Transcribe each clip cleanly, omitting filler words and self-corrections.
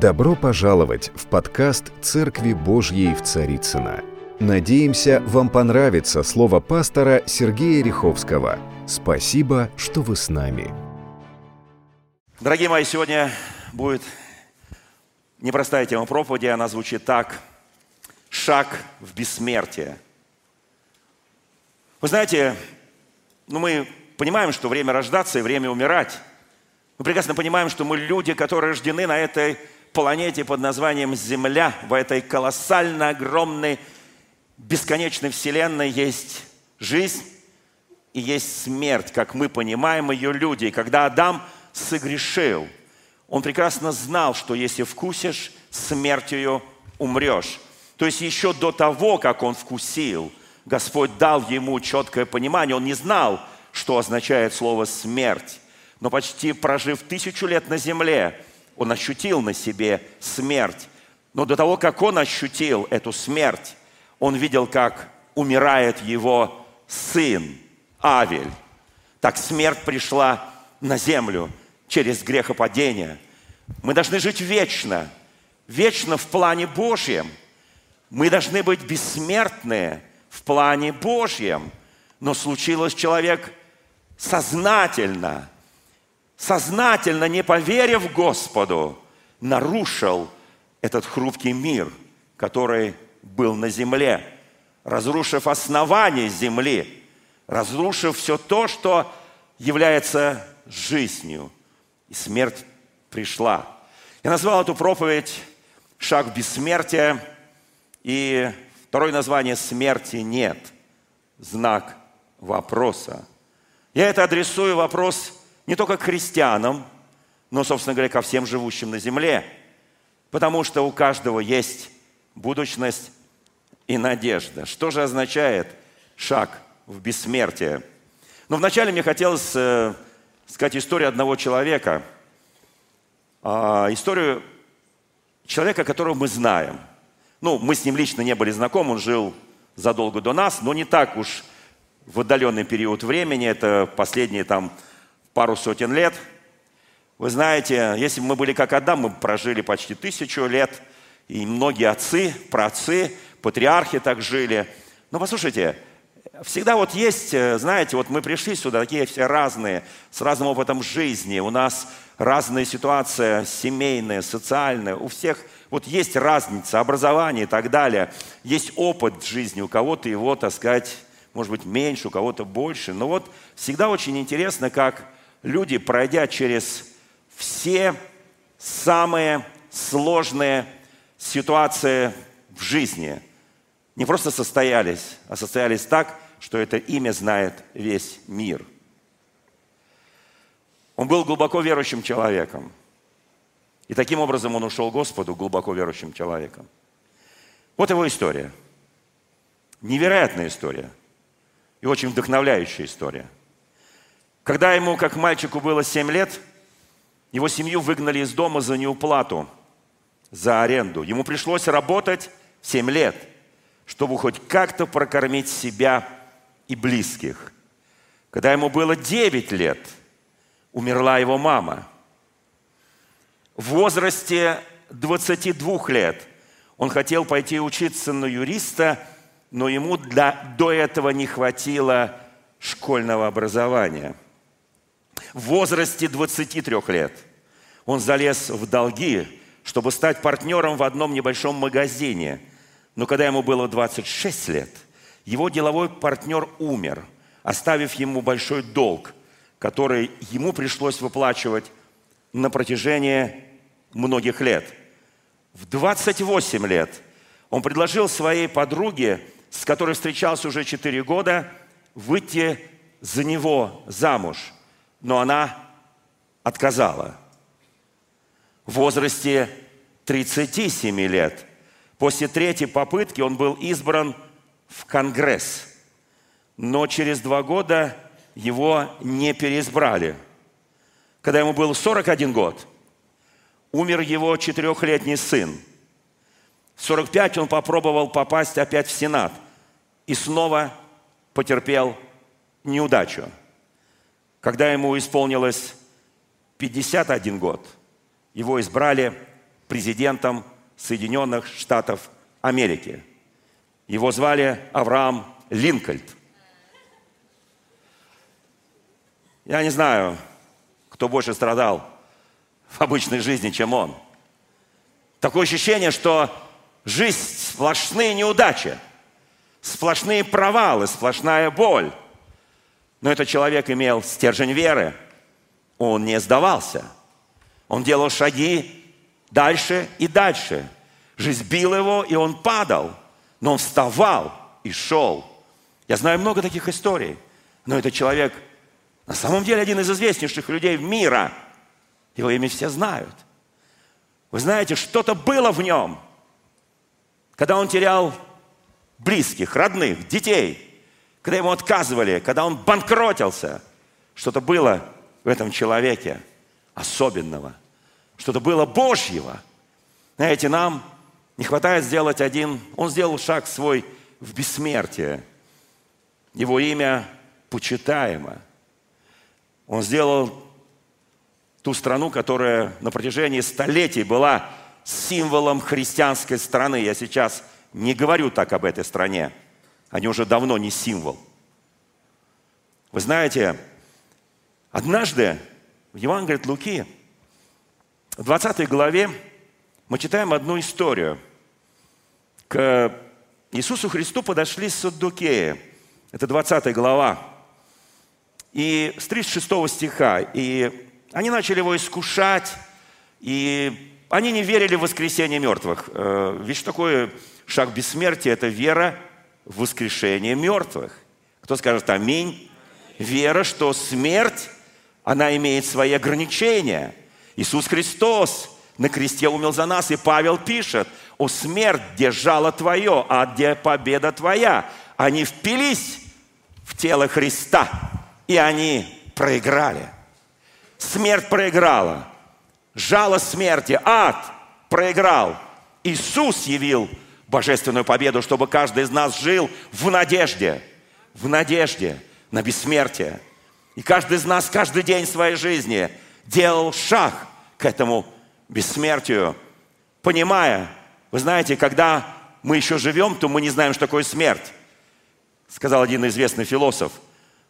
Добро пожаловать в подкаст «Церкви Божьей в Царицыно». Надеемся, вам понравится слово пастора Сергея Ряховского. Спасибо, что вы с нами. Дорогие мои, сегодня будет непростая тема проповеди. Она звучит так: «Шаг в бессмертие». Вы знаете, мы понимаем, что время рождаться и время умирать. Мы прекрасно понимаем, что мы люди, которые рождены на этой планете под названием Земля. В этой колоссально огромной, бесконечной вселенной есть жизнь и есть смерть, как мы понимаем ее люди. И когда Адам согрешил, он прекрасно знал, что если вкусишь, смертью умрешь. То есть еще до того, как он вкусил, Господь дал ему четкое понимание. Он не знал, что означает слово «смерть». Но почти прожив 1000 лет на земле, он ощутил на себе смерть. Но до того, как он ощутил эту смерть, он видел, как умирает его сын Авель. Так смерть пришла на землю через грехопадение. Мы должны жить вечно, вечно в плане Божьем. Мы должны быть бессмертные в плане Божьем. Но случилось человек сознательно, не поверив Господу, нарушил этот хрупкий мир, который был на земле, разрушив основание земли, разрушив все то, что является жизнью. И смерть пришла. Я назвал эту проповедь «Шаг в бессмертие», и второе название «Смерти нет». Знак вопроса. Я это адресую вопрос не только к христианам, но, собственно говоря, ко всем живущим на земле, потому что у каждого есть будущность и надежда. Что же означает шаг в бессмертие? Но вначале мне хотелось сказать историю одного человека, историю человека, которого мы знаем. Мы с ним лично не были знакомы, он жил задолго до нас, но не так уж в отдаленный период времени, это последние пару сотен лет. Вы знаете, если бы мы были как Адам, мы прожили почти 1000 лет, и многие отцы, праотцы, патриархи так жили. Но послушайте, всегда есть, знаете, мы пришли сюда, такие все разные, с разным опытом жизни, у нас разная ситуация семейная, социальная, у всех есть разница, образование и так далее, есть опыт в жизни, у кого-то его, может быть, меньше, у кого-то больше. Но всегда очень интересно, как люди, пройдя через все самые сложные ситуации в жизни, не просто состоялись, а состоялись так, что это имя знает весь мир. Он был глубоко верующим человеком. И таким образом он ушел к Господу глубоко верующим человеком. Его история. Невероятная история. И очень вдохновляющая история. Когда ему, как мальчику, было 7 лет, его семью выгнали из дома за неуплату, за аренду. Ему пришлось работать 7 лет, чтобы хоть как-то прокормить себя и близких. Когда ему было 9 лет, умерла его мама. В возрасте 22 лет он хотел пойти учиться на юриста, но ему до этого не хватило школьного образования. В возрасте 23 лет он залез в долги, чтобы стать партнером в одном небольшом магазине. Но когда ему было 26 лет, его деловой партнер умер, оставив ему большой долг, который ему пришлось выплачивать на протяжении многих лет. В 28 лет он предложил своей подруге, с которой встречался уже 4 года, выйти за него замуж, но она отказала. В возрасте 37 лет, после 3-й попытки, он был избран в Конгресс, но через 2 года его не переизбрали. Когда ему был 41 год, умер его 4-летний сын. В 45 он попробовал попасть опять в Сенат и снова потерпел неудачу. Когда ему исполнилось 51 год, его избрали президентом Соединенных Штатов Америки. Его звали Авраам Линкольн. Я не знаю, кто больше страдал в обычной жизни, чем он. Такое ощущение, что жизнь сплошные неудачи, сплошные провалы, сплошная боль. Но этот человек имел стержень веры. Он не сдавался. Он делал шаги дальше и дальше. Жизнь била его, и он падал. Но он вставал и шел. Я знаю много таких историй. Но этот человек на самом деле один из известнейших людей мира. Его имя все знают. Вы знаете, что-то было в нем, когда он терял близких, родных, детей, когда ему отказывали, когда он банкротился. Что-то было в этом человеке особенного, что-то было Божьего. Знаете, нам не хватает сделать один, он сделал шаг свой в бессмертие. Его имя почитаемо. Он сделал ту страну, которая на протяжении столетий была символом христианской страны. Я сейчас не говорю так об этой стране. Они уже давно не символ. Вы знаете, однажды в Евангелии от Луки, в 20 главе, мы читаем одну историю. К Иисусу Христу подошли саддукеи. Это 20 глава. И с 36 стиха. И они начали его искушать, и они не верили в воскресение мертвых. Ведь что такое шаг бессмертия? Это вера в воскрешение мертвых. Кто скажет аминь? Вера, что смерть, она имеет свои ограничения. Иисус Христос на кресте умер за нас, и Павел пишет: «О смерть, где жало твое, а где победа твоя?» Они впились в тело Христа, и они проиграли. Смерть проиграла, жало смерти, ад проиграл. Иисус явил божественную победу, чтобы каждый из нас жил в надежде на бессмертие. И каждый из нас каждый день своей жизни делал шаг к этому бессмертию, понимая, вы знаете, когда мы еще живем, то мы не знаем, что такое смерть, сказал один известный философ.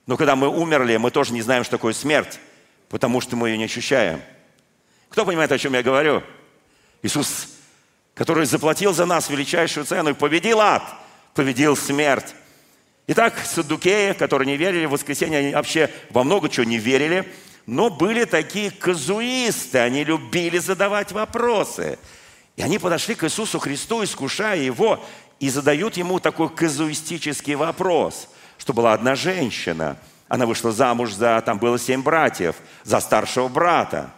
Но когда мы умерли, мы тоже не знаем, что такое смерть, потому что мы ее не ощущаем. Кто понимает, о чем я говорю? Иисус, который заплатил за нас величайшую цену и победил ад, победил смерть. Итак, саддукеи, которые не верили в воскресение, они вообще во много чего не верили, но были такие казуисты, они любили задавать вопросы. И они подошли к Иисусу Христу, искушая Его, и задают Ему такой казуистический вопрос, что была одна женщина. Она вышла замуж за, там было 7 братьев, за старшего брата.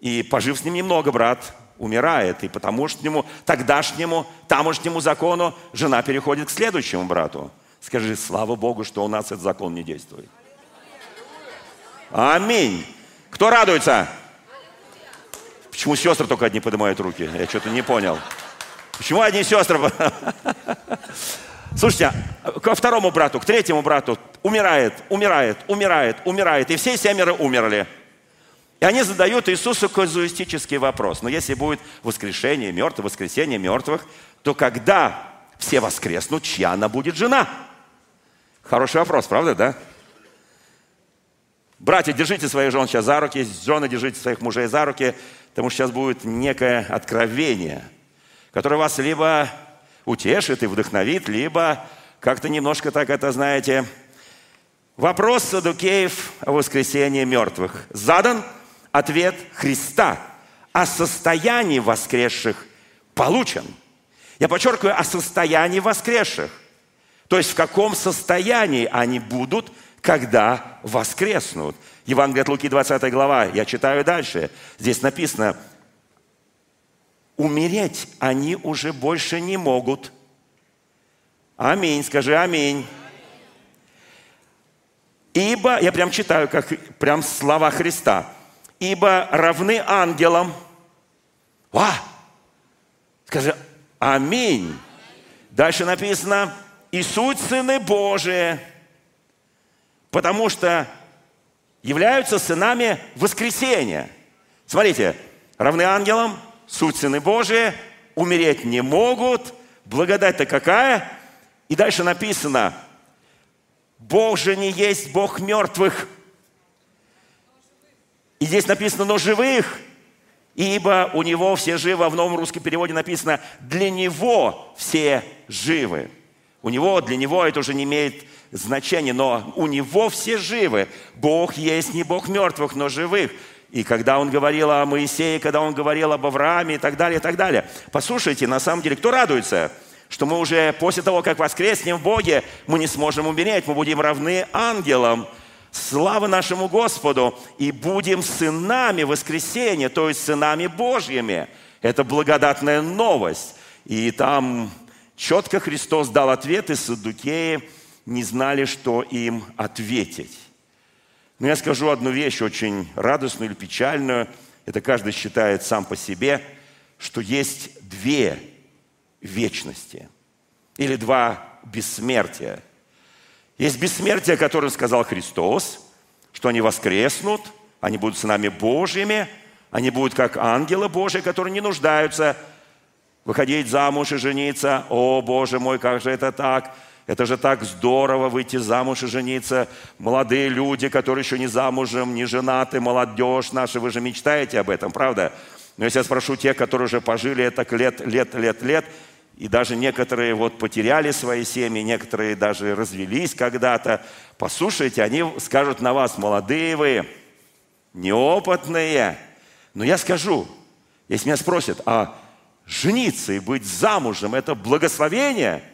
И пожив с ним немного, брат умирает. И по тамошнему, тогдашнему, тамошнему закону жена переходит к следующему брату. Скажи, слава Богу, что у нас этот закон не действует. Аминь. Кто радуется? Почему сестры только одни поднимают руки? Я что-то не понял. Почему одни сестры? Слушайте, ко второму брату, к третьему брату умирает. И все 7 умерли. И они задают Иисусу казуистический вопрос. Но если будет воскрешение мертвых, воскресение мертвых, то когда все воскреснут, чья она будет жена? Хороший вопрос, правда, да? Братья, держите своих жен сейчас за руки, жены, держите своих мужей за руки, потому что сейчас будет некое откровение, которое вас либо утешит и вдохновит, либо как-то немножко так это, знаете, вопрос саддукеев о воскресении мертвых. Задан ответ Христа. О состоянии воскресших получен. Я подчеркиваю, о состоянии воскресших. То есть в каком состоянии они будут, когда воскреснут. Евангелие от Луки, 20 глава. Я читаю дальше. Здесь написано: умереть они уже больше не могут. Аминь, скажи аминь. Ибо, я прям читаю, как прям слова Христа. Ибо равны ангелам. Скажи аминь. Дальше написано: и суть сыны Божии, потому что являются сынами воскресения. Смотрите, равны ангелам, суть сыны Божии, умереть не могут, благодать-то какая? И дальше написано, Бог же не есть Бог мертвых. И здесь написано, но живых, ибо у него все живы, а в новом русском переводе написано, для него все живы. У него, для него это уже не имеет значения, но у него все живы. Бог есть не Бог мертвых, но живых. И когда он говорил о Моисее, когда он говорил об Аврааме и так далее, и так далее. Послушайте, на самом деле, кто радуется, что мы уже после того, как воскреснем в Боге, мы не сможем умереть, мы будем равны ангелам. Слава нашему Господу! И будем сынами воскресения, то есть сынами Божьими. Это благодатная новость. И там четко Христос дал ответ, и саддукеи не знали, что им ответить. Но я скажу одну вещь, очень радостную или печальную. Это каждый считает сам по себе, что есть две вечности или два бессмертия. Есть бессмертие, о котором сказал Христос, что они воскреснут, они будут сынами Божьими, они будут как ангелы Божьи, которые не нуждаются выходить замуж и жениться. О, Боже мой, как же это так? Это же так здорово выйти замуж и жениться. Молодые люди, которые еще не замужем, не женаты, молодежь наша, вы же мечтаете об этом, правда? Но если я спрошу тех, которые уже пожили так лет, и даже некоторые вот потеряли свои семьи, некоторые даже развелись когда-то, послушайте, они скажут на вас, молодые вы, неопытные. Но я скажу, если меня спросят, а жениться и быть замужем – это благословение?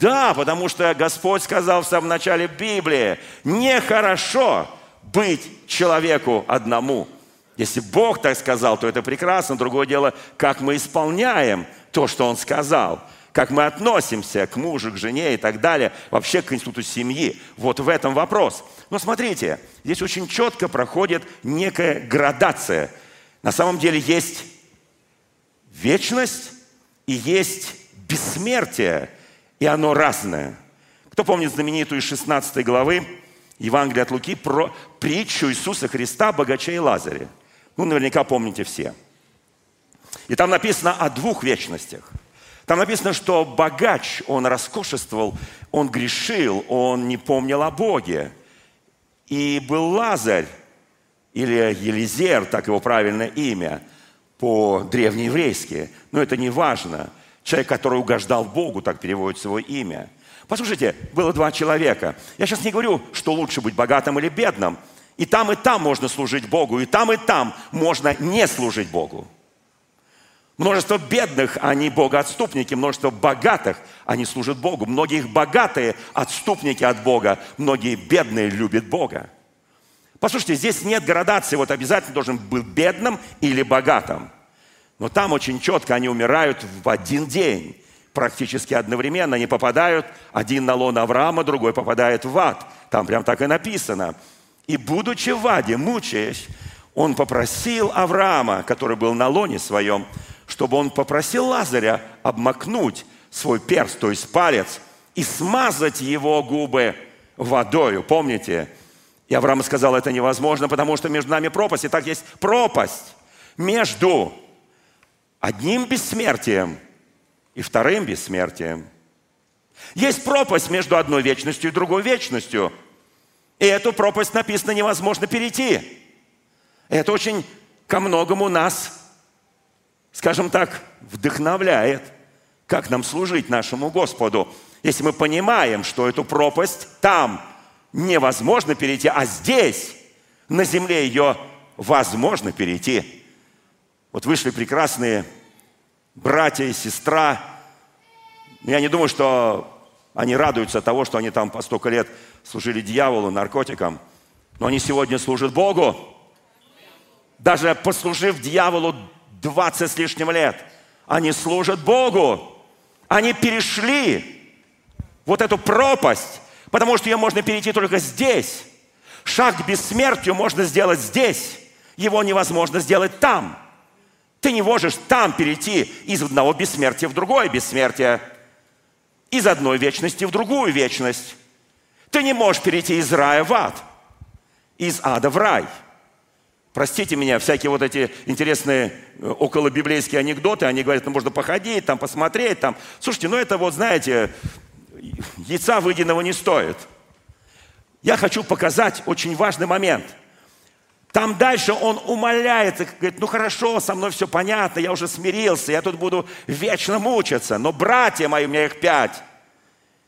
Да, потому что Господь сказал в самом начале Библии, нехорошо быть человеку одному. Если Бог так сказал, то это прекрасно. Другое дело, как мы исполняем то, что Он сказал, как мы относимся к мужу, к жене и так далее, вообще к институту семьи. Вот в этом вопрос. Но смотрите, здесь очень четко проходит некая градация. На самом деле есть вечность и есть бессмертие, и оно разное. Кто помнит знаменитую из 16 главы Евангелия от Луки про притчу Иисуса Христа, богача и Лазаря? Ну, наверняка помните все. И там написано о двух вечностях. Там написано, что богач, он роскошествовал, он грешил, он не помнил о Боге. И был Лазарь, или Елизер, так его правильное имя, по-древнееврейски. Но это не важно. Человек, который угождал Богу, так переводится его имя. Послушайте, было два человека. Я сейчас не говорю, что лучше быть богатым или бедным. И там можно служить Богу, и там можно не служить Богу. Множество бедных, они богоотступники, множество богатых, они служат Богу. Многие богатые отступники от Бога, многие бедные любят Бога. Послушайте, здесь нет градации, вот обязательно должен быть бедным или богатым. Но там очень четко они умирают в один день. Практически одновременно они попадают, один на лоно Авраама, другой попадает в ад. Там прям так и написано. И будучи в аде, мучаясь, он попросил Авраама, который был на лоне своем, чтобы он попросил Лазаря обмакнуть свой перст, то есть палец, и смазать его губы водою. Помните? И Авраам сказал, это невозможно, потому что между нами пропасть. И так есть пропасть между одним бессмертием и вторым бессмертием. Есть пропасть между одной вечностью и другой вечностью. И эту пропасть, написано, невозможно перейти. Это очень ко многому нас, скажем так, вдохновляет. Как нам служить нашему Господу? Если мы понимаем, что эту пропасть там невозможно перейти, а здесь, на земле, ее возможно перейти. Вот вышли прекрасные братья и сестра. Я не думаю, что они радуются того, что они там по столько лет служили дьяволу, наркотикам. Но они сегодня служат Богу. Даже послужив дьяволу 20 с лишним лет, они служат Богу. Они перешли вот эту пропасть, потому что ее можно перейти только здесь. Шаг к бессмертию можно сделать здесь. Его невозможно сделать там. Ты не можешь там перейти из одного бессмертия в другое бессмертие, из одной вечности в другую вечность. Ты не можешь перейти из рая в ад, из ада в рай. Простите меня, всякие вот эти интересные околобиблейские анекдоты, они говорят, ну можно походить, там посмотреть, там. Слушайте, ну это вот, знаете, яйца выеденного не стоит. Я хочу показать очень важный момент. Там дальше он умоляет, говорит, ну хорошо, со мной все понятно, я уже смирился, я тут буду вечно мучиться, но братья мои, у меня их 5,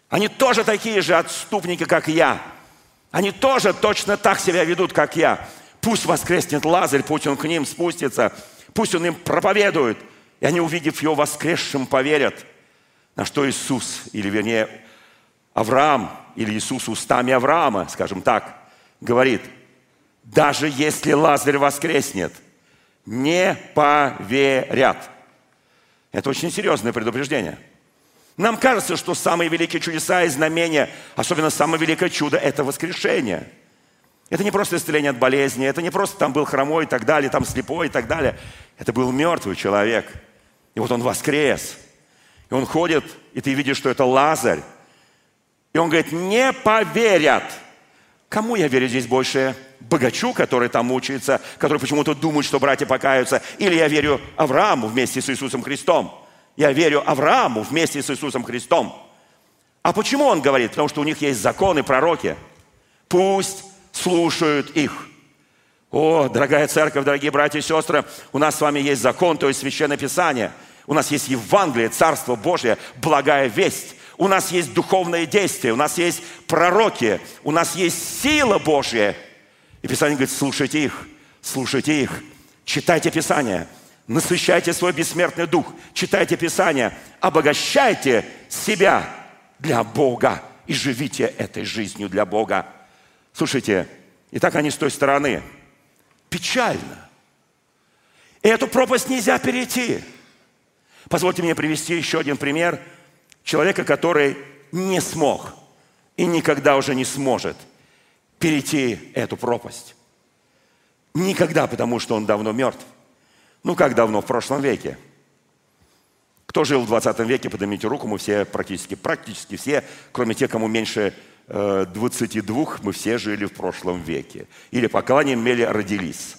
они тоже такие же отступники, как я. Они тоже точно так себя ведут, как я. Пусть воскреснет Лазарь, пусть он к ним спустится, пусть он им проповедует. И они, увидев его воскресшим, поверят, на что Иисус, или вернее Авраам, или Иисус устами Авраама, скажем так, говорит, даже если Лазарь воскреснет, не поверят. Это очень серьезное предупреждение. Нам кажется, что самые великие чудеса и знамения, особенно самое великое чудо, это воскрешение. Это не просто исцеление от болезни, это не просто там был хромой и так далее, там слепой и так далее. Это был мертвый человек. И вот он воскрес. И он ходит, и ты видишь, что это Лазарь. И он говорит, не поверят. Кому я верю здесь больше? Богачу, который там мучается, который почему-то думает, что братья покаются? Или я верю Аврааму вместе с Иисусом Христом? Я верю Аврааму вместе с Иисусом Христом. А почему он говорит? Потому что у них есть законы, пророки. Пусть слушают их. О, дорогая церковь, дорогие братья и сестры, у нас с вами есть закон, то есть Священное Писание. У нас есть Евангелие, Царство Божие, благая весть. У нас есть духовные действия, у нас есть пророки, у нас есть сила Божья. И Писание говорит, слушайте их, читайте Писание, насыщайте свой бессмертный дух, читайте Писание, обогащайте себя для Бога и живите этой жизнью для Бога. Слушайте, и так они с той стороны. Печально. И эту пропасть нельзя перейти. Позвольте мне привести еще один пример человека, который не смог и никогда уже не сможет перейти эту пропасть. Никогда, потому что он давно мертв. Ну, как давно? В прошлом веке. Кто жил в 20 веке, поднимите руку, мы все практически все, кроме тех, кому меньше 22, мы все жили в прошлом веке. Или, по крайней мере, родились.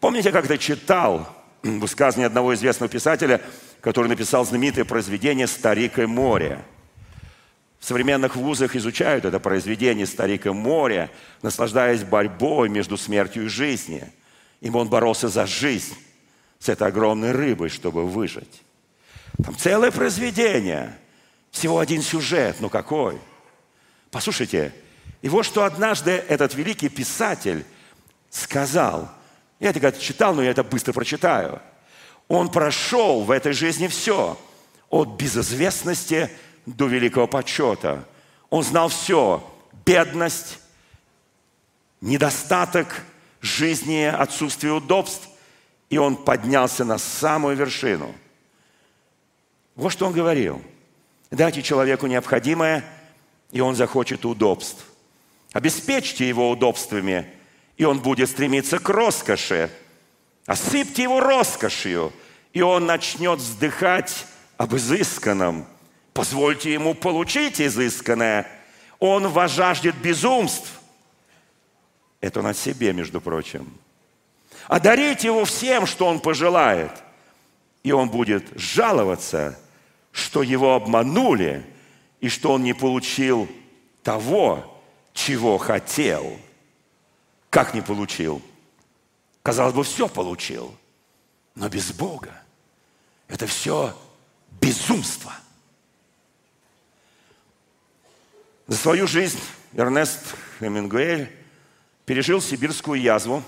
Помните, я как-то читал высказывание одного известного писателя, который написал знаменитое произведение «Старик и море». В современных вузах изучают это произведение «Старик и море», наслаждаясь борьбой между смертью и жизнью. Им он боролся за жизнь с этой огромной рыбой, чтобы выжить. Там целое произведение, всего один сюжет, ну какой? Послушайте, и вот что однажды этот великий писатель сказал. Я это когда-то читал, но я это быстро прочитаю. Он прошел в этой жизни все, от безызвестности до великого почета. Он знал все, бедность, недостаток жизни, отсутствие удобств, и он поднялся на самую вершину. Вот что он говорил. Дайте человеку необходимое, и он захочет удобств. Обеспечьте его удобствами, и он будет стремиться к роскоши. Осыпьте его роскошью, и он начнет вздыхать об изысканном. Позвольте ему получить изысканное. Он возжаждет безумств. Это он о себе, между прочим. Одарите его всем, что он пожелает. И он будет жаловаться, что его обманули, и что он не получил того, чего хотел. Как не получил? Казалось бы, все получил. Но без Бога это все безумство. За свою жизнь Эрнест Хемингуэй пережил сибирскую язву.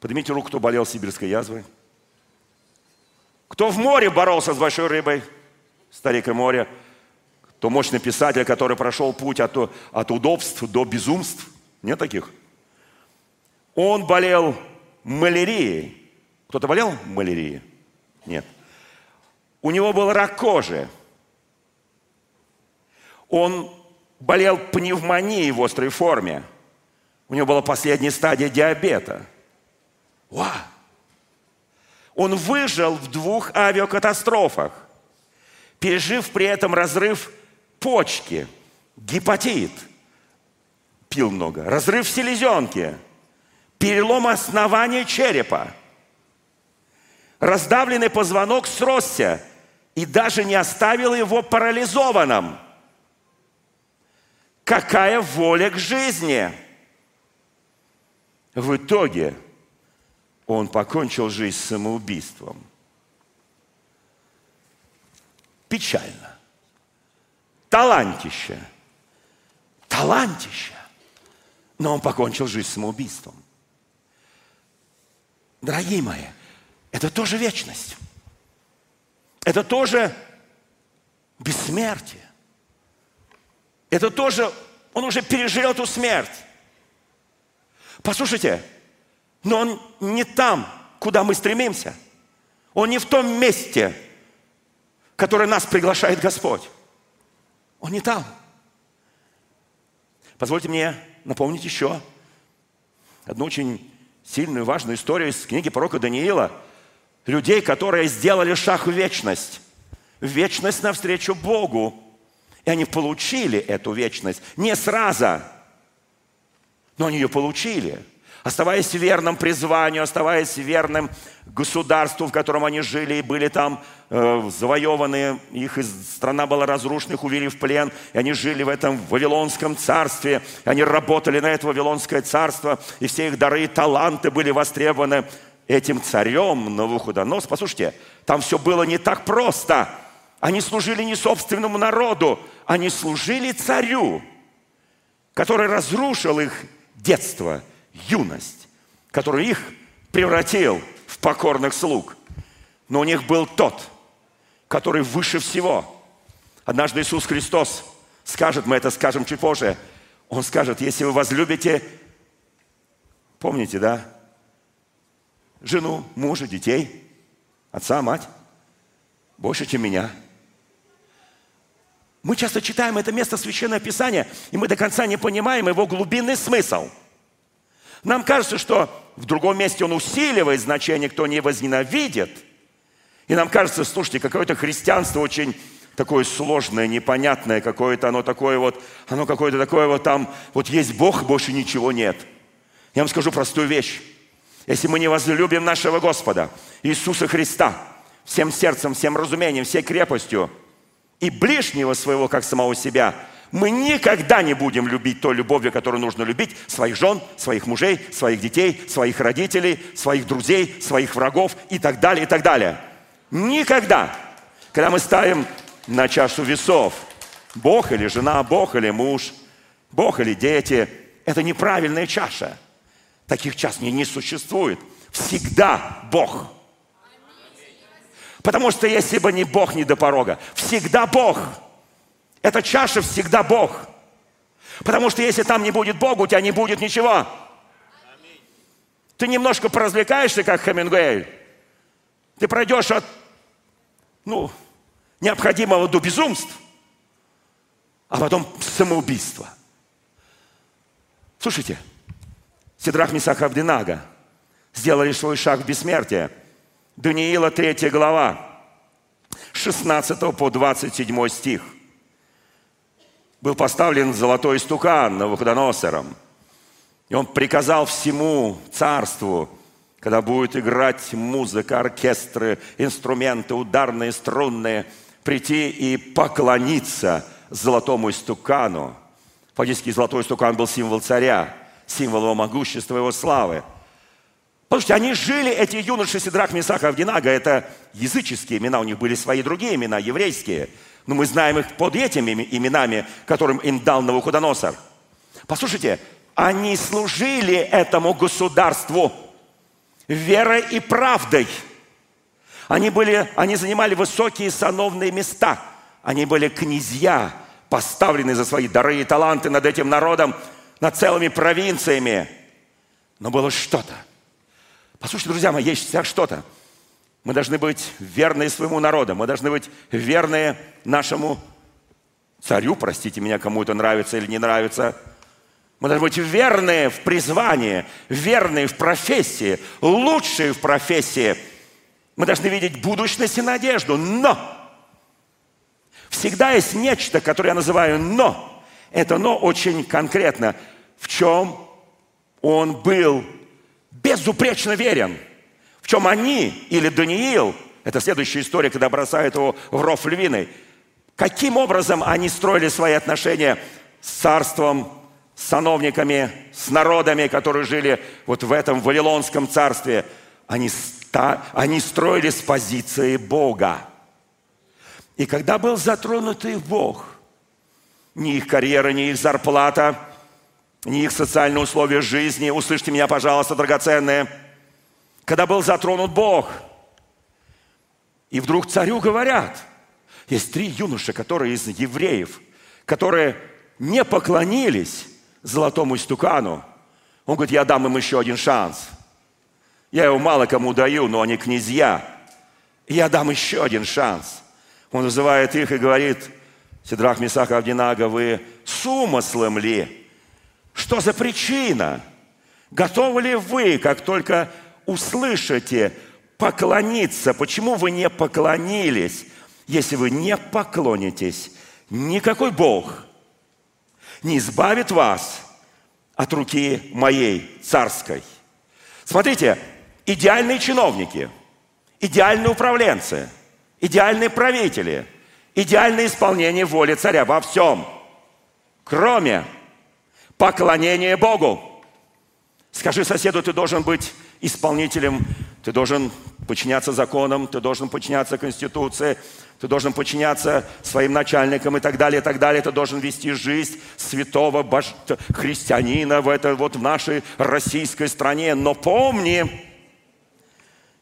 Поднимите руку, кто болел сибирской язвой. Кто в море боролся с большой рыбой? Старик и море. Кто мощный писатель, который прошел путь от удобств до безумств. Нет таких? Он болел малярией. Кто-то болел малярией? Нет. У него был рак кожи. Он болел пневмонией в острой форме. У него была последняя стадия диабета. Уа! Он выжил в 2 авиакатастрофах, пережив при этом разрыв почки, гепатит, пил много, разрыв селезенки, перелом основания черепа, раздавленный позвонок сросся и даже не оставил его парализованным. Какая воля к жизни! В итоге он покончил жизнь самоубийством. Печально. Талантище. Талантище. Но он покончил жизнь самоубийством. Дорогие мои, это тоже вечность. Это тоже бессмертие. Это тоже, он уже пережил эту смерть. Послушайте, но он не там, куда мы стремимся. Он не в том месте, которое нас приглашает Господь. Он не там. Позвольте мне напомнить еще одну очень сильную, важную историю из книги пророка Даниила. Людей, которые сделали шаг в вечность. В вечность навстречу Богу. И они получили эту вечность. Не сразу, но они ее получили. Оставаясь верным призванию, оставаясь верным государству, в котором они жили и были там завоеваны, их страна была разрушена, их увели в плен, и они жили в этом Вавилонском царстве, и они работали на это Вавилонское царство, и все их дары и таланты были востребованы этим царем Навуходонос. Послушайте, там все было не так просто. Они служили не собственному народу, они служили царю, который разрушил их детство, юность, который их превратил в покорных слуг. Но у них был тот, который выше всего. Однажды Иисус Христос скажет, мы это скажем чуть позже, Он скажет, если вы возлюбите, помните, да, жену, мужа, детей, отца, мать, больше, чем меня. Мы часто читаем это место Священного Писания, и мы до конца не понимаем его глубинный смысл. Нам кажется, что в другом месте он усиливает значение «кто не возненавидит». И нам кажется, слушайте, какое-то христианство очень такое сложное, непонятное, какое-то оно такое вот, оно какое-то такое вот там, вот есть Бог, больше ничего нет. Я вам скажу простую вещь. Если мы не возлюбим нашего Господа, Иисуса Христа, всем сердцем, всем разумением, всей крепостью и ближнего своего, как самого себя, мы никогда не будем любить той любовью, которую нужно любить своих жен, своих мужей, своих детей, своих родителей, своих друзей, своих врагов и так далее, и так далее. Никогда. Когда мы ставим на чашу весов Бог или жена, Бог или муж, Бог или дети, это неправильная чаша. Таких чаш не существует. Всегда Бог. Потому что если бы не Бог, не до порога. Всегда Бог. Эта чаша всегда Бог. Потому что если там не будет Бога, у тебя не будет ничего. Аминь. Ты немножко поразвлекаешься, как Хемингуэй. Ты пройдешь от необходимого до безумств, а потом самоубийство. Слушайте, Сидрах, Мисах и Авденаго сделали свой шаг в бессмертие. Даниила 3 глава, 16 по 27 стих. Был поставлен золотой истукан Навуходоносором. И он приказал всему царству, когда будет играть музыка, оркестры, инструменты, ударные, струнные, прийти и поклониться золотому истукану. Фактически золотой истукан был символ царя, символ его могущества, его славы. Послушайте, они жили, эти юноши Сидрах, Мисах и Авденаго, это языческие имена, у них были свои другие имена, еврейские. Но мы знаем их под этими именами, которым им дал Навуходоносор. Послушайте, они служили этому государству верой и правдой. Они занимали высокие сановные места. Они были князья, поставленные за свои дары и таланты над этим народом, над целыми провинциями. Но было что-то. Послушайте, друзья мои, есть что-то. Мы должны быть верны своему народу, мы должны быть верны нашему царю, простите меня, кому это нравится или не нравится. Мы должны быть верны в призвании, верны в профессии, лучшие в профессии. Мы должны видеть будущность и надежду, но всегда есть нечто, которое я называю «но». Это «но» очень конкретно. В чем он был безупречно верен. В чем они или Даниил, это следующая история, когда бросают его в ров львиный, каким образом они строили свои отношения с царством, с сановниками, с народами, которые жили вот в этом Вавилонском царстве. Они строили с позиции Бога. И когда был затронут их Бог, ни их карьера, ни их зарплата, ни их социальные условия жизни, услышьте меня, пожалуйста, драгоценные, когда был затронут Бог, и вдруг царю говорят, есть три юноши, которые из евреев, которые не поклонились золотому истукану. Он говорит, я дам им еще один шанс. Я его мало кому даю, но они князья. Я дам еще один шанс. Он называет их и говорит, Сидрах, Месах, Авдинага, вы с умыслом ли? Что за причина? Готовы ли вы, как только услышите, поклониться? Почему вы не поклонились? Если вы не поклонитесь, никакой Бог не избавит вас от руки моей царской. Смотрите, идеальные чиновники, идеальные управленцы, идеальные правители, идеальное исполнение воли царя во всем, кроме поклонения Богу. Скажи соседу, ты должен быть исполнителем, ты должен подчиняться законам, ты должен подчиняться Конституции, ты должен подчиняться своим начальникам и так далее, и так далее. Ты должен вести жизнь святого христианина в нашей российской стране. Но помни,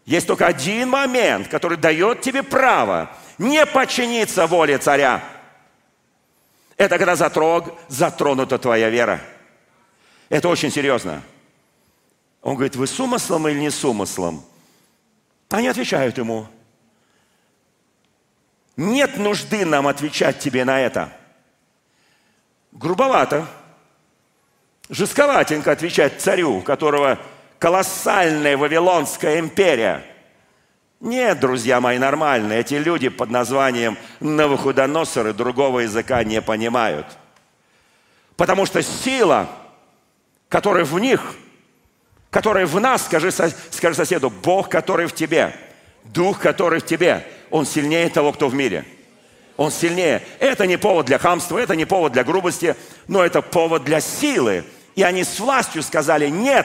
есть только один момент, который дает тебе право не подчиниться воле царя. Это когда затронута твоя вера. Это очень серьезно. Он говорит, вы с умыслом или не с умыслом? Они отвечают ему. Нет нужды нам отвечать тебе на это. Грубовато, жестковатенько отвечать царю, у которого колоссальная Вавилонская империя. Нет, друзья мои, нормально. Эти люди под названием Навуходоносоры другого языка не понимают. Потому что сила, которая в них, который в нас, скажи соседу, Бог, который в тебе, Дух, который в тебе, Он сильнее того, кто в мире. Он сильнее. Это не повод для хамства, это не повод для грубости, но это повод для силы. И они с властью сказали, нет,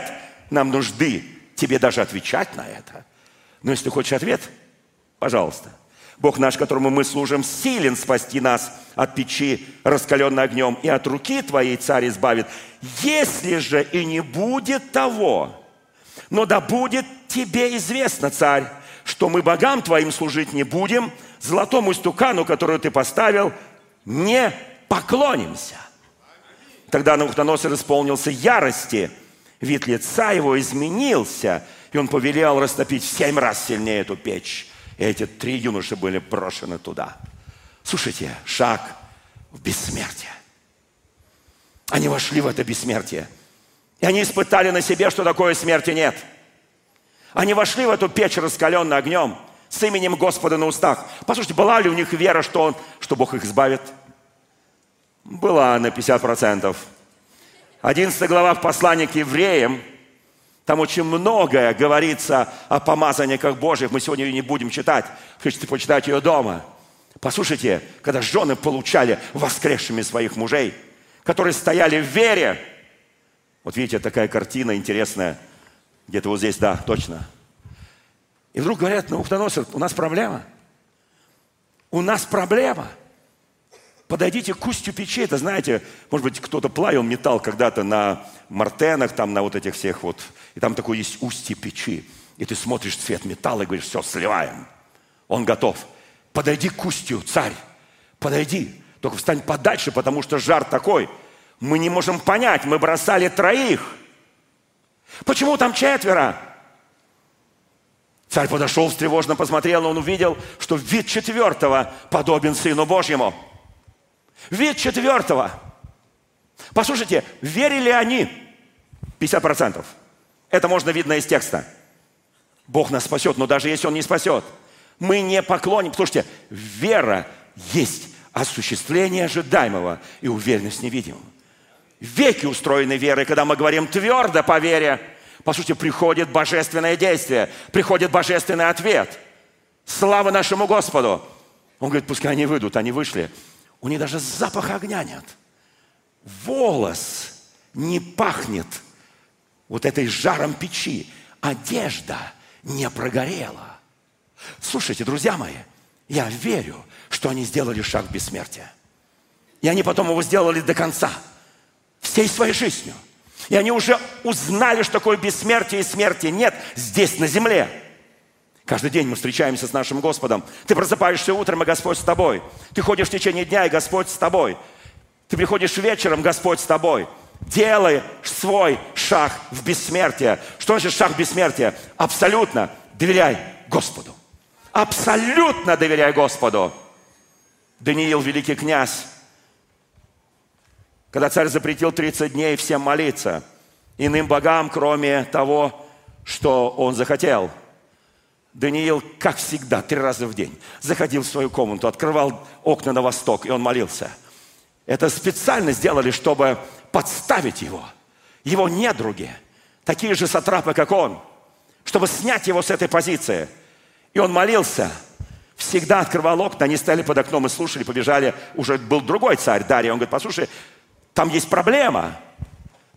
нам нужды тебе даже отвечать на это. Но если ты хочешь ответ, пожалуйста. Бог наш, которому мы служим, силен спасти нас от печи, раскаленной огнем, и от руки твоей царь избавит. Если же и не будет того, но да будет тебе известно, царь, что мы богам твоим служить не будем, золотому истукану, которую ты поставил, не поклонимся. Тогда Навуходоносор исполнился ярости, вид лица его изменился, и он повелел растопить в 7 раз сильнее эту печь. И эти 3 юноши были брошены туда. Слушайте, шаг в бессмертие. Они вошли в это бессмертие. И они испытали на себе, что такое смерти нет. Они вошли в эту печь, раскаленную огнем, с именем Господа на устах. Послушайте, была ли у них вера, что Бог их избавит? Была на 50%. 11 глава в послании к евреям. Там очень многое говорится о помазанниках Божьих. Мы сегодня ее не будем читать. Хочется почитать ее дома. Послушайте, когда жены получали воскресшими своих мужей, которые стояли в вере. Вот видите, такая картина интересная. Где-то вот здесь, да, точно. И вдруг говорят, Навуходоносор, у нас проблема. У нас проблема. Подойдите к устью печи. Это, знаете, может быть, кто-то плавил металл когда-то на мартенах, там на вот этих всех вот. И там такое есть устье печи. И ты смотришь цвет металла и говоришь, все, сливаем. Он готов. Подойди к устью, царь. Подойди. Только встань подальше, потому что жар такой. Мы не можем понять. Мы бросали 3. Почему там 4? Царь подошел, встревожно посмотрел, но он увидел, что вид 4 подобен Сыну Божьему. Вид 4. Послушайте, верили они? 50%. Это можно видно из текста. Бог нас спасет, но даже если Он не спасет, мы не поклоним. Слушайте, вера есть осуществление ожидаемого и уверенность в невидимом. Веки устроены верой, когда мы говорим твердо по вере, Послушайте, приходит божественное действие, приходит божественный ответ. Слава нашему Господу! Он говорит, пускай они выйдут, они вышли. У них даже запаха огня нет. Волос не пахнет вот этой жаром печи. Одежда не прогорела. Слушайте, друзья мои, я верю, что они сделали шаг в бессмертие. И они потом его сделали до конца, всей своей жизнью. И они уже узнали, что такое бессмертие, и смерти нет здесь, на земле. Каждый день мы встречаемся с нашим Господом. Ты просыпаешься утром, и Господь с тобой. Ты ходишь в течение дня, и Господь с тобой. Ты приходишь вечером, Господь с тобой. Делай свой шаг в бессмертие. Что значит шаг в бессмертие? Абсолютно доверяй Господу. Абсолютно доверяй Господу. Даниил, великий князь, когда царь запретил 30 дней всем молиться, иным богам, кроме того, что он захотел. Даниил, как всегда, 3 раза в день заходил в свою комнату, открывал окна на восток, и он молился. Это специально сделали, чтобы подставить его. Его недруги, такие же сатрапы, как он, чтобы снять его с этой позиции. И он молился, всегда открывал окна, они стояли под окном и слушали, побежали. Уже был другой царь, Дарий, он говорит, послушай, там есть проблема,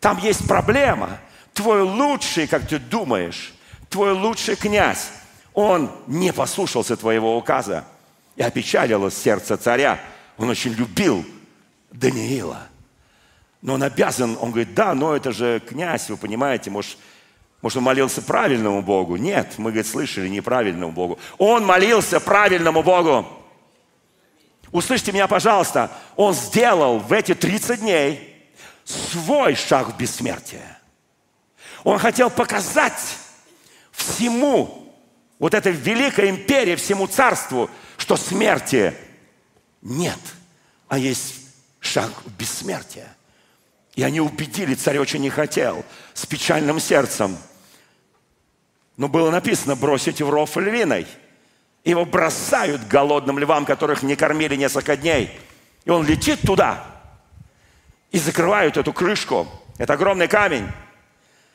там есть проблема. Твой лучший, как ты думаешь, твой лучший князь, он не послушался твоего указа. И опечалилось сердце царя. Он очень любил Даниила. Но он обязан, он говорит, да, но это же князь, вы понимаете, может, он молился правильному Богу? Нет, мы, говорит, слышали, неправильному Богу. Он молился правильному Богу. Услышьте меня, пожалуйста, он сделал в эти 30 дней свой шаг в бессмертие. Он хотел показать всему, вот этой великой империи, всему царству, что смерти нет, а есть шаг в бессмертие. И они убедили, царь очень не хотел, с печальным сердцем. Но было написано, бросите в ров львиной. Его бросают голодным львам, которых не кормили несколько дней. И он летит туда. И закрывают эту крышку. Это огромный камень.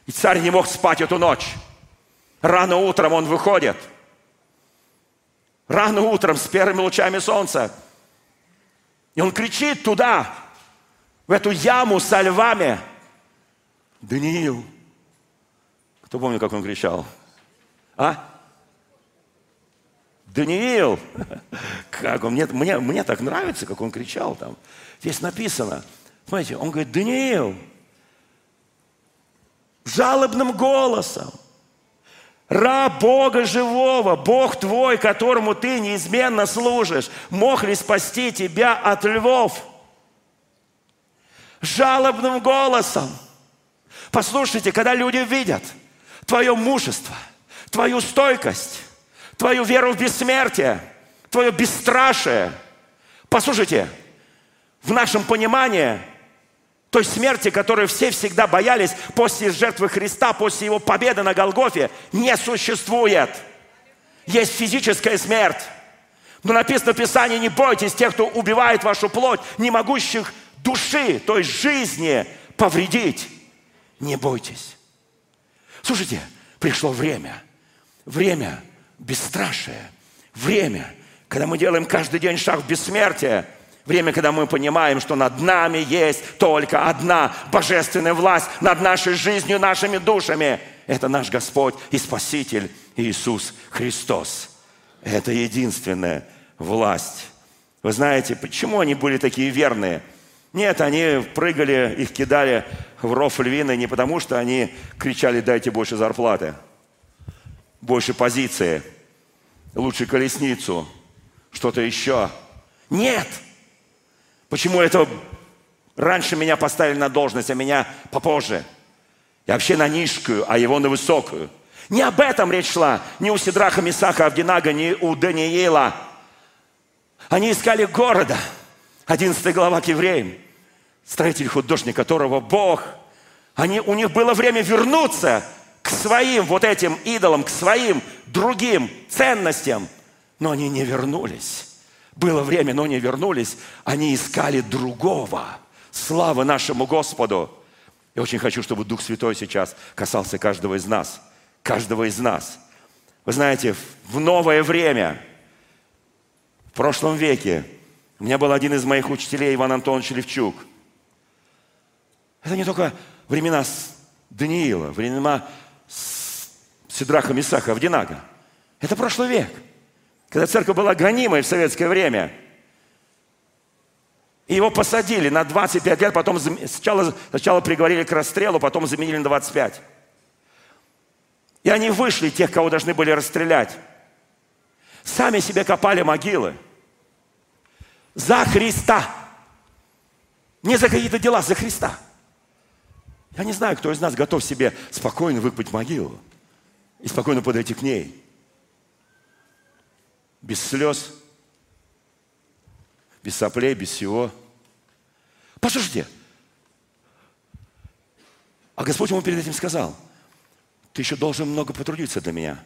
И царь не мог спать эту ночь. Рано утром он выходит. Рано утром с первыми лучами солнца. И он кричит туда, в эту яму со львами. Даниил. Кто помнит, как он кричал? А? Даниил, как он, мне так нравится, как он кричал там. Здесь написано, понимаете, он говорит, Даниил, жалобным голосом, раб Бога живого, Бог твой, которому ты неизменно служишь, мог ли спасти тебя от львов? Жалобным голосом. Послушайте, когда люди видят твое мужество, твою стойкость, твою веру в бессмертие, твое бесстрашие. Послушайте, в нашем понимании той смерти, которую все всегда боялись после жертвы Христа, после Его победы на Голгофе, не существует. Есть физическая смерть. Но написано в Писании, не бойтесь тех, кто убивает вашу плоть, не могущих души, то есть жизни, повредить. Не бойтесь. Слушайте, пришло время. Время бесстрашие. Время, когда мы делаем каждый день шаг в бессмертие. Время, когда мы понимаем, что над нами есть только одна божественная власть над нашей жизнью, нашими душами. Это наш Господь и Спаситель Иисус Христос. Это единственная власть. Вы знаете, почему они были такие верные? Нет, они прыгали, их кидали в ров львиный не потому, что они кричали «дайте больше зарплаты», больше позиции, лучше колесницу, что-то еще. Нет! Почему это раньше меня поставили на должность, а меня попозже? И вообще на низкую, а его на высокую. Не об этом речь шла. Ни у Сидраха, Мисаха, Авдинага, ни у Даниила. Они искали города. 11 глава к евреям. Строитель, художник, которого Бог. У них было время вернуться к своим вот этим идолам, к своим другим ценностям. Но они не вернулись. Было время, но не вернулись. Они искали другого. Слава нашему Господу. Я очень хочу, чтобы Дух Святой сейчас касался каждого из нас. Каждого из нас. Вы знаете, в новое время, в прошлом веке, у меня был один из моих учителей, Иван Антонович Левчук. Это не только времена Даниила, времена Сидраха, Мисаха, Авдинага. Это прошлый век, когда церковь была гонимой в советское время. И его посадили на 25 лет, потом сначала приговорили к расстрелу, потом заменили на 25. И они вышли, тех, кого должны были расстрелять. Сами себе копали могилы. За Христа. Не за какие-то дела, за Христа. Я не знаю, кто из нас готов себе спокойно выкопать могилу и спокойно подойти к ней. Без слез, без соплей, без всего. Послушайте, а Господь ему перед этим сказал: ты еще должен много потрудиться для меня.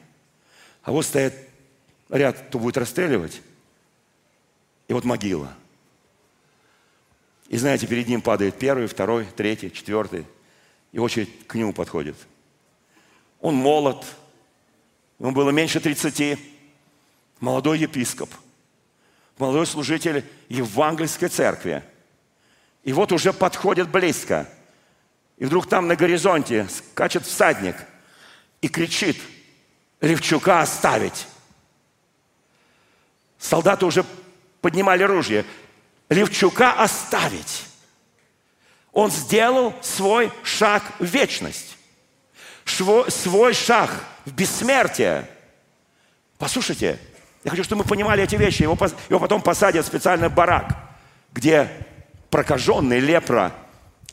А вот стоят ряд, кто будет расстреливать, и вот могила. И знаете, перед ним падает первый, второй, третий, четвертый, и очередь к нему подходит. Он молод, ему было меньше 30, молодой епископ, молодой служитель евангельской церкви. И вот уже подходит близко, и вдруг там на горизонте скачет всадник и кричит: Левчука оставить. Солдаты уже поднимали ружья. Левчука оставить. Он сделал свой шаг в вечность. Свой шаг в бессмертие. Послушайте, я хочу, чтобы мы понимали эти вещи. Его потом посадят в специальный барак, где прокаженные, лепра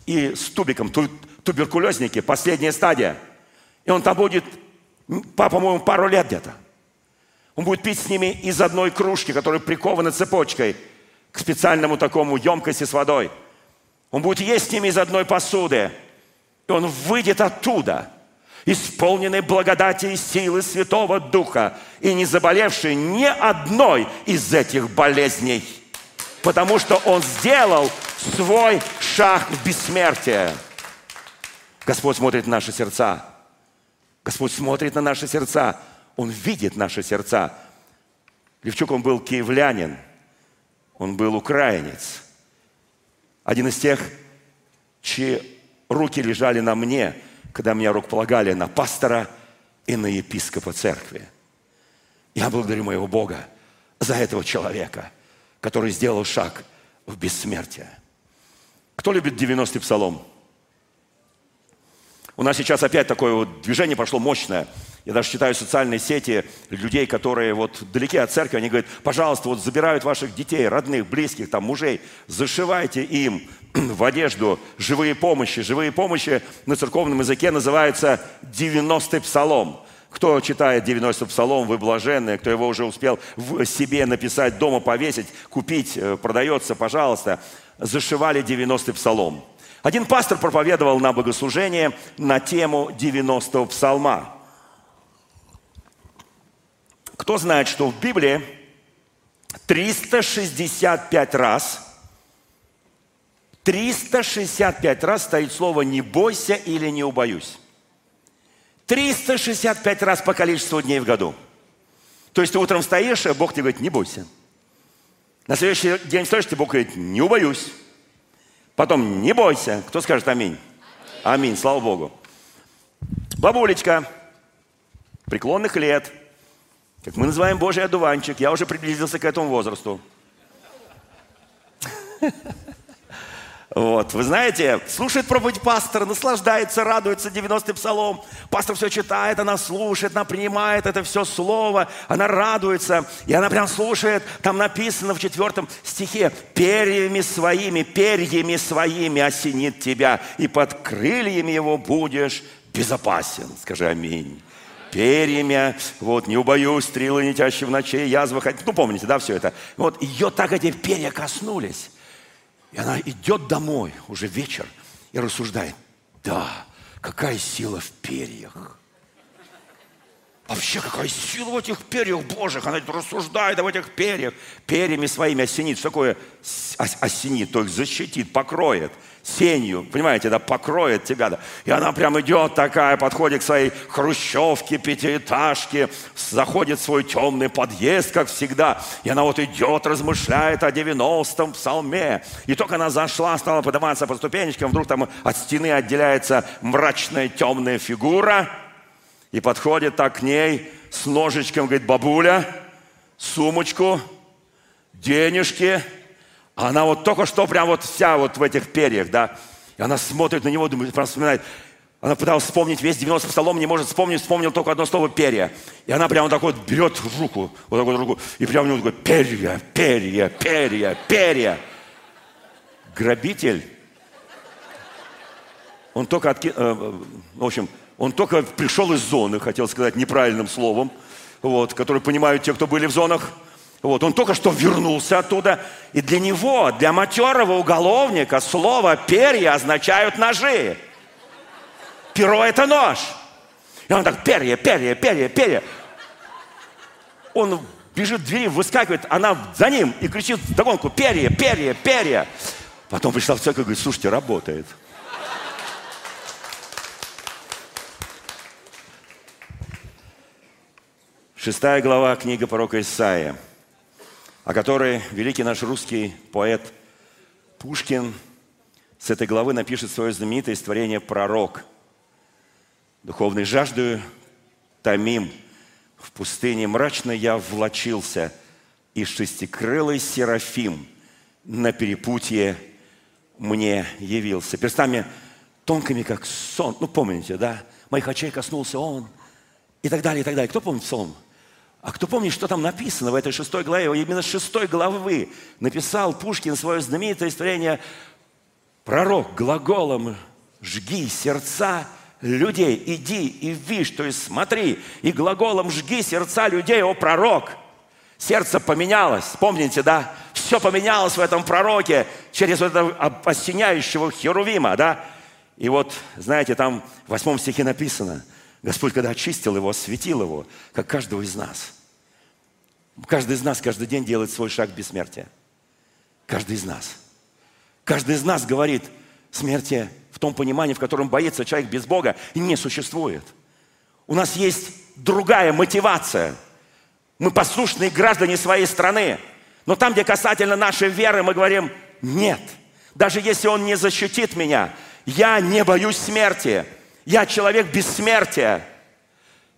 и с тубиком, туберкулезники, последняя стадия. И он там будет, по-моему, пару лет где-то. Он будет пить с ними из одной кружки, которая прикована цепочкой к специальному такому емкости с водой. Он будет есть с ними из одной посуды. И он выйдет оттуда, исполненный благодати и силы Святого Духа, и не заболевший ни одной из этих болезней. Потому что он сделал свой шаг в бессмертие. Господь смотрит на наши сердца. Господь смотрит на наши сердца. Он видит наши сердца. Левчук, он был киевлянин. Он был украинец. Один из тех, чьи руки лежали на мне, когда меня рукополагали на пастора и на епископа церкви. Я благодарю моего Бога за этого человека, который сделал шаг в бессмертие. Кто любит 90-й псалом? У нас сейчас опять такое вот движение пошло мощное. Я даже читаю социальные сети людей, которые вот далеки от церкви, они говорят: пожалуйста, вот забирают ваших детей, родных, близких, там, мужей, зашивайте им в одежду живые помощи. Живые помощи на церковном языке называется 90-й псалом. Кто читает 90-й псалом, вы блаженные, кто его уже успел себе написать, дома повесить, купить, продается, пожалуйста. Зашивали 90-й псалом. Один пастор проповедовал на богослужении на тему 90-го псалма. Кто знает, что в Библии 365 раз стоит слово «не бойся» или «не убоюсь». 365 раз по количеству дней в году. То есть ты утром стоишь, а Бог тебе говорит: не бойся. На следующий день встаешь, и Бог говорит: не убоюсь. Потом: не бойся. Кто скажет аминь? Аминь. Аминь, слава Богу. Бабулечка преклонных лет, как мы называем Божий одуванчик, я уже приблизился к этому возрасту. Вот, вы знаете, слушает проповедь пастора, наслаждается, радуется 90-й псалом. Пастор все читает, она слушает, она принимает это все слово, она радуется, и она прям слушает. Там написано в 4 стихе: перьями своими осенит тебя, и под крыльями его будешь безопасен. Скажи аминь. Перьями, вот, не убоюсь, стрелы не тящие в ночи, язва, ну, помните, да, все это. Вот, ее так эти перья коснулись. И она идет домой, уже вечер, и рассуждает: да, какая сила в перьях. Вообще, какая сила в этих перьях божьих. Она рассуждает об этих перьях. Перьями своими осенит. Что такое осенит? То есть защитит, покроет. Сенью, понимаете, да, покроет тебя. Да. И она прям идет такая, подходит к своей хрущевке, пятиэтажке, заходит в свой темный подъезд, как всегда. И она вот идет, размышляет о 90-м псалме. И только она зашла, стала подниматься по ступенечкам, вдруг там от стены отделяется мрачная темная фигура. И подходит так к ней с ножичком, говорит, бабуля, сумочку, денежки. Она вот только что прям вот вся вот в этих перьях, да. И она смотрит на него, думает, прям вспоминает. Она пыталась вспомнить весь 90-й псалом, не может вспомнить, вспомнила только одно слово «перья». И она прям вот так вот берет руку, вот так вот руку, и прям у него такой «перья, перья, перья, перья». Грабитель, он только в общем, он только пришел из зоны, хотел сказать неправильным словом, вот, которые понимают те, кто были в зонах. Вот, он только что вернулся оттуда. И для него, для матерого уголовника, слово «перья» означают ножи. Перо – это нож. И он так «перья, перья, перья, перья». Он бежит к двери, выскакивает, она за ним и кричит вдогонку «перья, перья, перья». Потом пришла в церковь и говорит, слушайте, работает. Шестая глава книги пророка Исаия, о которой великий наш русский поэт Пушкин с этой главы напишет свое знаменитое творение «Пророк». «Духовной жаждою томим, в пустыне мрачно я влачился, и шестикрылый серафим на перепутье мне явился». Перстами тонкими, как сон, ну помните, да? «Моих очей коснулся он» и так далее, и так далее. Кто помнит псалом? А кто помнит, что там написано в этой шестой главе? Именно с шестой главы написал Пушкин свое знаменитое творение «Пророк» глаголом «жги сердца людей». «Иди и вишь», то есть «смотри». И глаголом «жги сердца людей», о пророк. Сердце поменялось, помните, да? Все поменялось в этом пророке через вот этого осеняющего херувима, да? И вот, знаете, там в 8 стихе написано, Господь, когда очистил его, осветил его, как каждого из нас. Каждый из нас каждый день делает свой шаг к бессмертию. Каждый из нас. Каждый из нас говорит, смерти в том понимании, в котором боится человек без Бога, не существует. У нас есть другая мотивация. Мы послушные граждане своей страны. Но там, где касательно нашей веры, мы говорим, нет. Даже если он не защитит меня, я не боюсь смерти. Я человек бессмертия.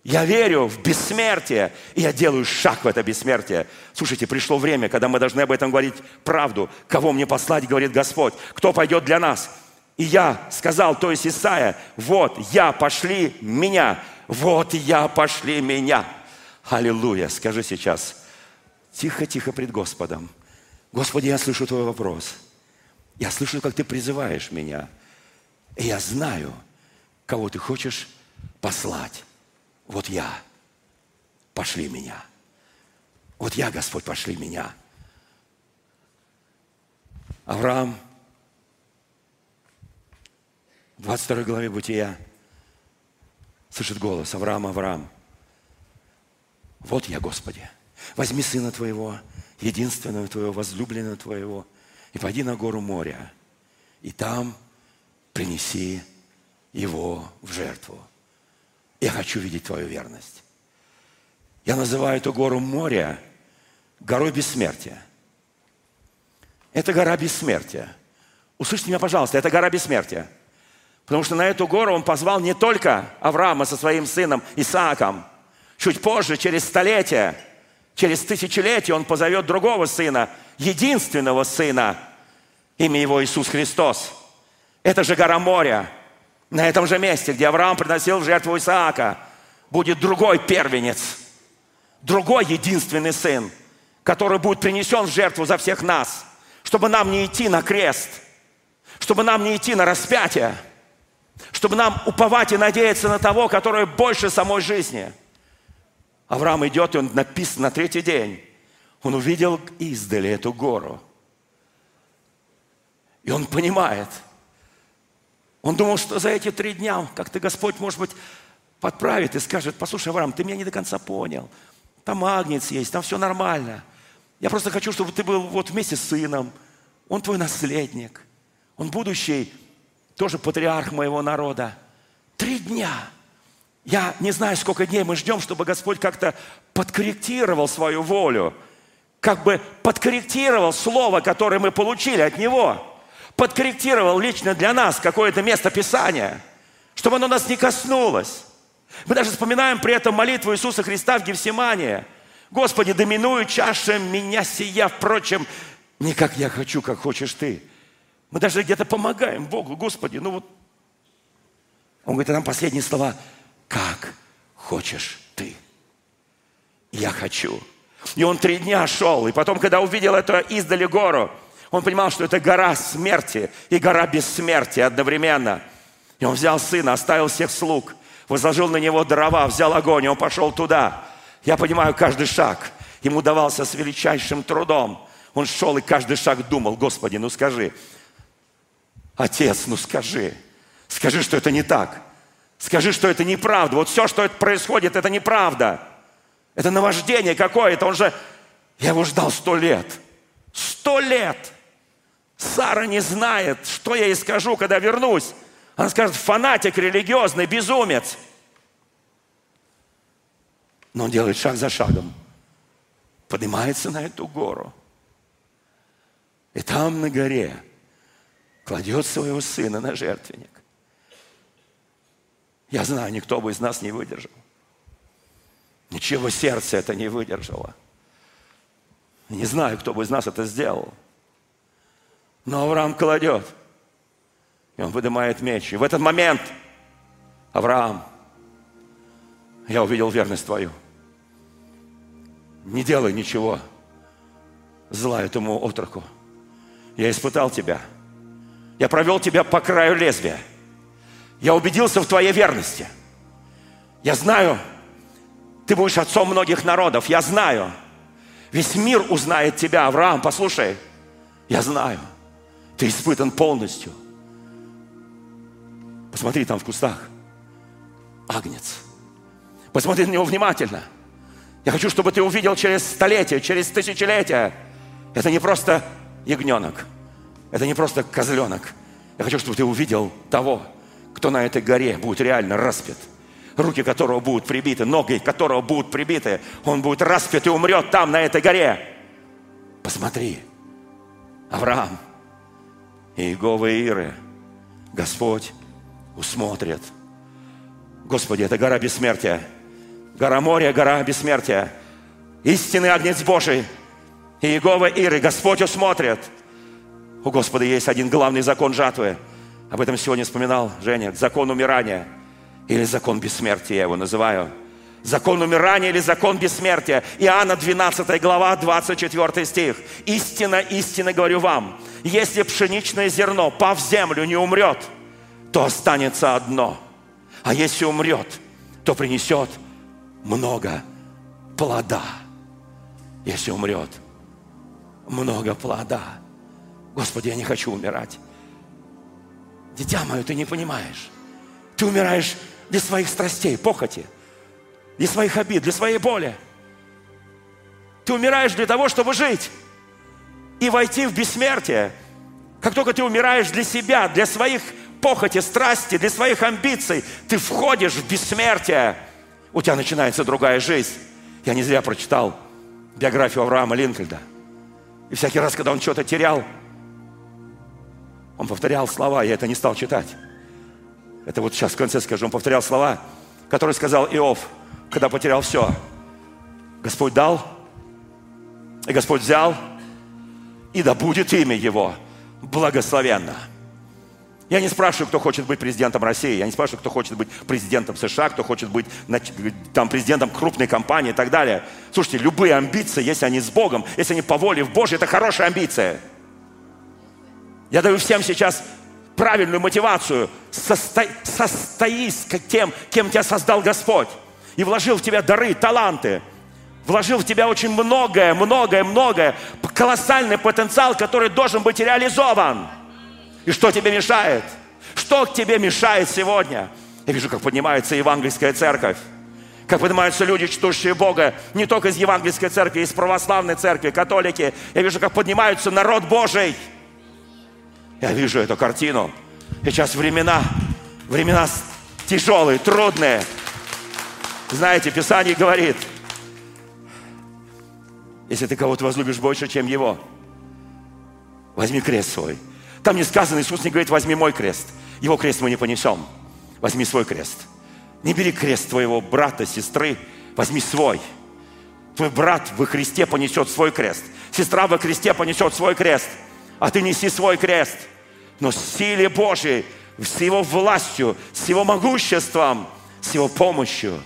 Я верю в бессмертие. И я делаю шаг в это бессмертие. Слушайте, пришло время, когда мы должны об этом говорить правду. Кого мне послать, говорит Господь. Кто пойдет для нас? И я сказал, то есть Исаия, вот я, пошли меня. Вот я, пошли меня. Аллилуйя. Скажи сейчас, тихо-тихо пред Господом. Господи, я слышу твой вопрос. Я слышу, как ты призываешь меня. И я знаю, кого ты хочешь послать. Вот я, пошли меня. Вот я, Господь, пошли меня. Авраам, 22 главе Бытия, слышит голос: Авраам, Авраам, вот я, Господи, возьми сына твоего, единственного твоего, возлюбленного твоего, и пойди на гору Моря, и там принеси его в жертву. Я хочу видеть твою верность. Я называю эту гору Моря горой бессмертия. Это гора бессмертия. Услышьте меня, пожалуйста, это гора бессмертия. Потому что на эту гору он позвал не только Авраама со своим сыном Исааком. Чуть позже, через столетия, через тысячелетия он позовет другого сына, единственного сына, имя его Иисус Христос. Это же гора Моря. На этом же месте, где Авраам приносил жертву Исаака, будет другой первенец, другой единственный сын, который будет принесен в жертву за всех нас, чтобы нам не идти на крест, чтобы нам не идти на распятие, чтобы нам уповать и надеяться на того, который больше самой жизни. Авраам идет, и он написан на третий день. Он увидел издали эту гору. И он понимает. Он думал, что за эти 3 дня, как-то Господь, может быть, подправит и скажет: послушай, Авраам, ты меня не до конца понял. Там агнец есть, там все нормально. Я просто хочу, чтобы ты был вот вместе с сыном. Он твой наследник. Он будущий, тоже патриарх моего народа. 3 дня. Я не знаю, сколько дней мы ждем, чтобы Господь как-то подкорректировал свою волю. Как бы подкорректировал слово, которое мы получили от Него. Подкорректировал лично для нас какое-то место Писания, чтобы оно нас не коснулось. Мы даже вспоминаем при этом молитву Иисуса Христа в Гефсимании. «Господи, доминует чаша меня сия, впрочем, не как я хочу, как хочешь Ты». Мы даже где-то помогаем Богу: «Господи, ну вот». Он говорит, а нам последние слова: «Как хочешь Ты». Я хочу. И он 3 дня шел. И потом, когда увидел эту издали гору, он понимал, что это гора смерти и гора бессмертия одновременно. И он взял сына, оставил всех слуг, возложил на него дрова, взял огонь, и он пошел туда. Я понимаю, каждый шаг ему давался с величайшим трудом. Он шел, и каждый шаг думал: «Господи, ну скажи, Отец, ну скажи, скажи, что это не так, скажи, что это неправда, вот все, что это происходит, это неправда, это наваждение какое-то». Он же, я его ждал 100 лет, 100 лет. Сара не знает, что я ей скажу, когда вернусь. Она скажет: фанатик религиозный, безумец. Но он делает шаг за шагом. Поднимается на эту гору. И там на горе кладет своего сына на жертвенник. Я знаю, никто бы из нас не выдержал. Ничего сердце это не выдержало. Не знаю, кто бы из нас это сделал. Но Авраам кладет. И он вынимает меч. И в этот момент: «Авраам, я увидел верность твою. Не делай ничего зла этому отроку. Я испытал тебя. Я провел тебя по краю лезвия. Я убедился в твоей верности. Я знаю, ты будешь отцом многих народов. Я знаю. Весь мир узнает тебя. Авраам, послушай, я знаю. Ты испытан полностью. Посмотри там в кустах. Агнец. Посмотри на него внимательно. Я хочу, чтобы ты увидел через столетия, через тысячелетия. Это не просто ягненок. Это не просто козленок. Я хочу, чтобы ты увидел того, кто на этой горе будет реально распят. Руки которого будут прибиты, ноги которого будут прибиты. Он будет распят и умрет там, на этой горе. Посмотри. Авраам и Иегова Иры. Господь усмотрит». Господи, это гора бессмертия. Гора моря, гора бессмертия. Истинный агнец Божий. И Иегова Иры. Господь усмотрит. У Господа есть один главный закон жатвы. Об этом сегодня вспоминал Женя. Закон умирания. Или закон бессмертия, я его называю. Закон умирания или закон бессмертия. Иоанна 12 глава, 24 стих. «Истинно, истинно говорю вам, если пшеничное зерно, пав в землю, не умрет, то останется одно. А если умрет, то принесет много плода». Если умрет, много плода. Господи, я не хочу умирать. Дитя мое, ты не понимаешь. Ты умираешь для своих страстей, похоти, для своих обид, для своей боли. Ты умираешь для того, чтобы жить и войти в бессмертие. Как только ты умираешь для себя, для своих похоти, страсти, для своих амбиций, ты входишь в бессмертие. У тебя начинается другая жизнь. Я не зря прочитал биографию Авраама Линкольна. И всякий раз, когда он что-то терял, он повторял слова. Я это не стал читать. Это вот сейчас в конце скажу. Он повторял слова, которые сказал Иов, когда потерял все. Господь дал, и Господь взял, и да будет имя Его благословенно. Я не спрашиваю, кто хочет быть президентом России. Я не спрашиваю, кто хочет быть президентом США, кто хочет быть там президентом крупной компании и так далее. Слушайте, любые амбиции, если они с Богом, если они по воле в Божьей, это хорошая амбиция. Я даю всем сейчас правильную мотивацию. Состоись тем, кем тебя создал Господь. И вложил в тебя дары, таланты. Вложил в тебя очень многое, многое, многое. Колоссальный потенциал, который должен быть реализован. И что тебе мешает? Что тебе мешает сегодня? Я вижу, как поднимается евангельская церковь, как поднимаются люди, чтущие Бога, не только из евангельской церкви, из православной церкви, католики. Я вижу, как поднимается народ Божий. Я вижу эту картину. Сейчас времена тяжелые, трудные. Знаете, Писание говорит, если ты кого-то возлюбишь больше, чем его, возьми крест свой. Там не сказано, Иисус не говорит, возьми мой крест. Его крест мы не понесем. Возьми свой крест. Не бери крест твоего брата, сестры, возьми свой. Твой брат во Христе понесет свой крест. Сестра во Христе понесет свой крест. А ты неси свой крест. Но в силе Божьей, с Его властью, с Его могуществом, с Его помощью.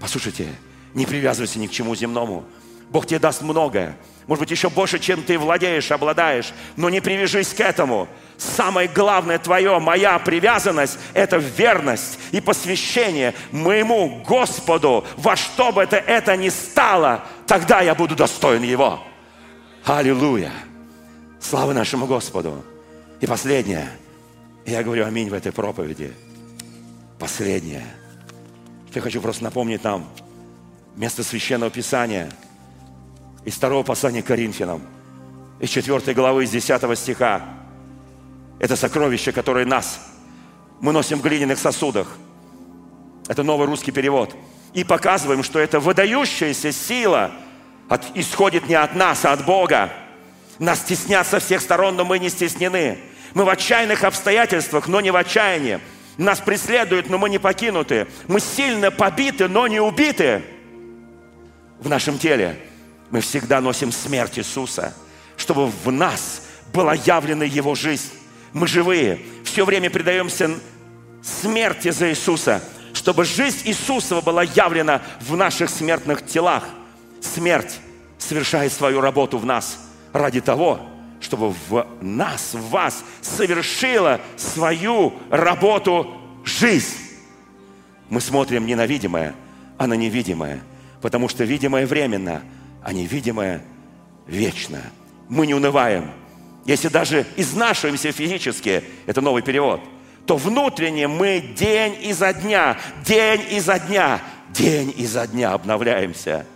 Послушайте, не привязывайся ни к чему земному. Бог тебе даст многое. Может быть, еще больше, чем ты владеешь, обладаешь. Но не привяжись к этому. Самое главное твое, моя привязанность – это верность и посвящение моему Господу. Во что бы это ни стало, тогда я буду достоин Его. Аллилуйя! Слава нашему Господу! И последнее. Я говорю аминь в этой проповеди. Последнее. Я хочу просто напомнить нам место Священного Писания из второго послания к Коринфянам, из 4 главы, из 10 стиха. Это сокровище, которое мы носим в глиняных сосудах. Это новый русский перевод. И показываем, что эта выдающаяся сила исходит не от нас, а от Бога. Нас стеснят со всех сторон, но мы не стеснены. Мы в отчаянных обстоятельствах, но не в отчаянии. Нас преследуют, но мы не покинуты. Мы сильно побиты, но не убиты. В нашем теле мы всегда носим смерть Иисуса, чтобы в нас была явлена Его жизнь. Мы живые, все время предаемся смерти за Иисуса, чтобы жизнь Иисусова была явлена в наших смертных телах. Смерть совершает свою работу в нас ради того, чтобы в вас совершила свою работу жизнь. Мы смотрим не на видимое, а на невидимое, потому что видимое временно, а невидимое вечно. Мы не унываем. Если даже изнашиваемся физически, это новый перевод, то внутренне мы день изо дня обновляемся.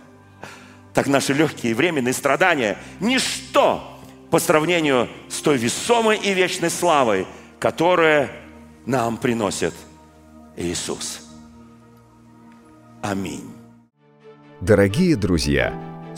Так наши легкие временные страдания – ничто по сравнению с той весомой и вечной славой, которую нам приносит Иисус. Аминь. Дорогие друзья,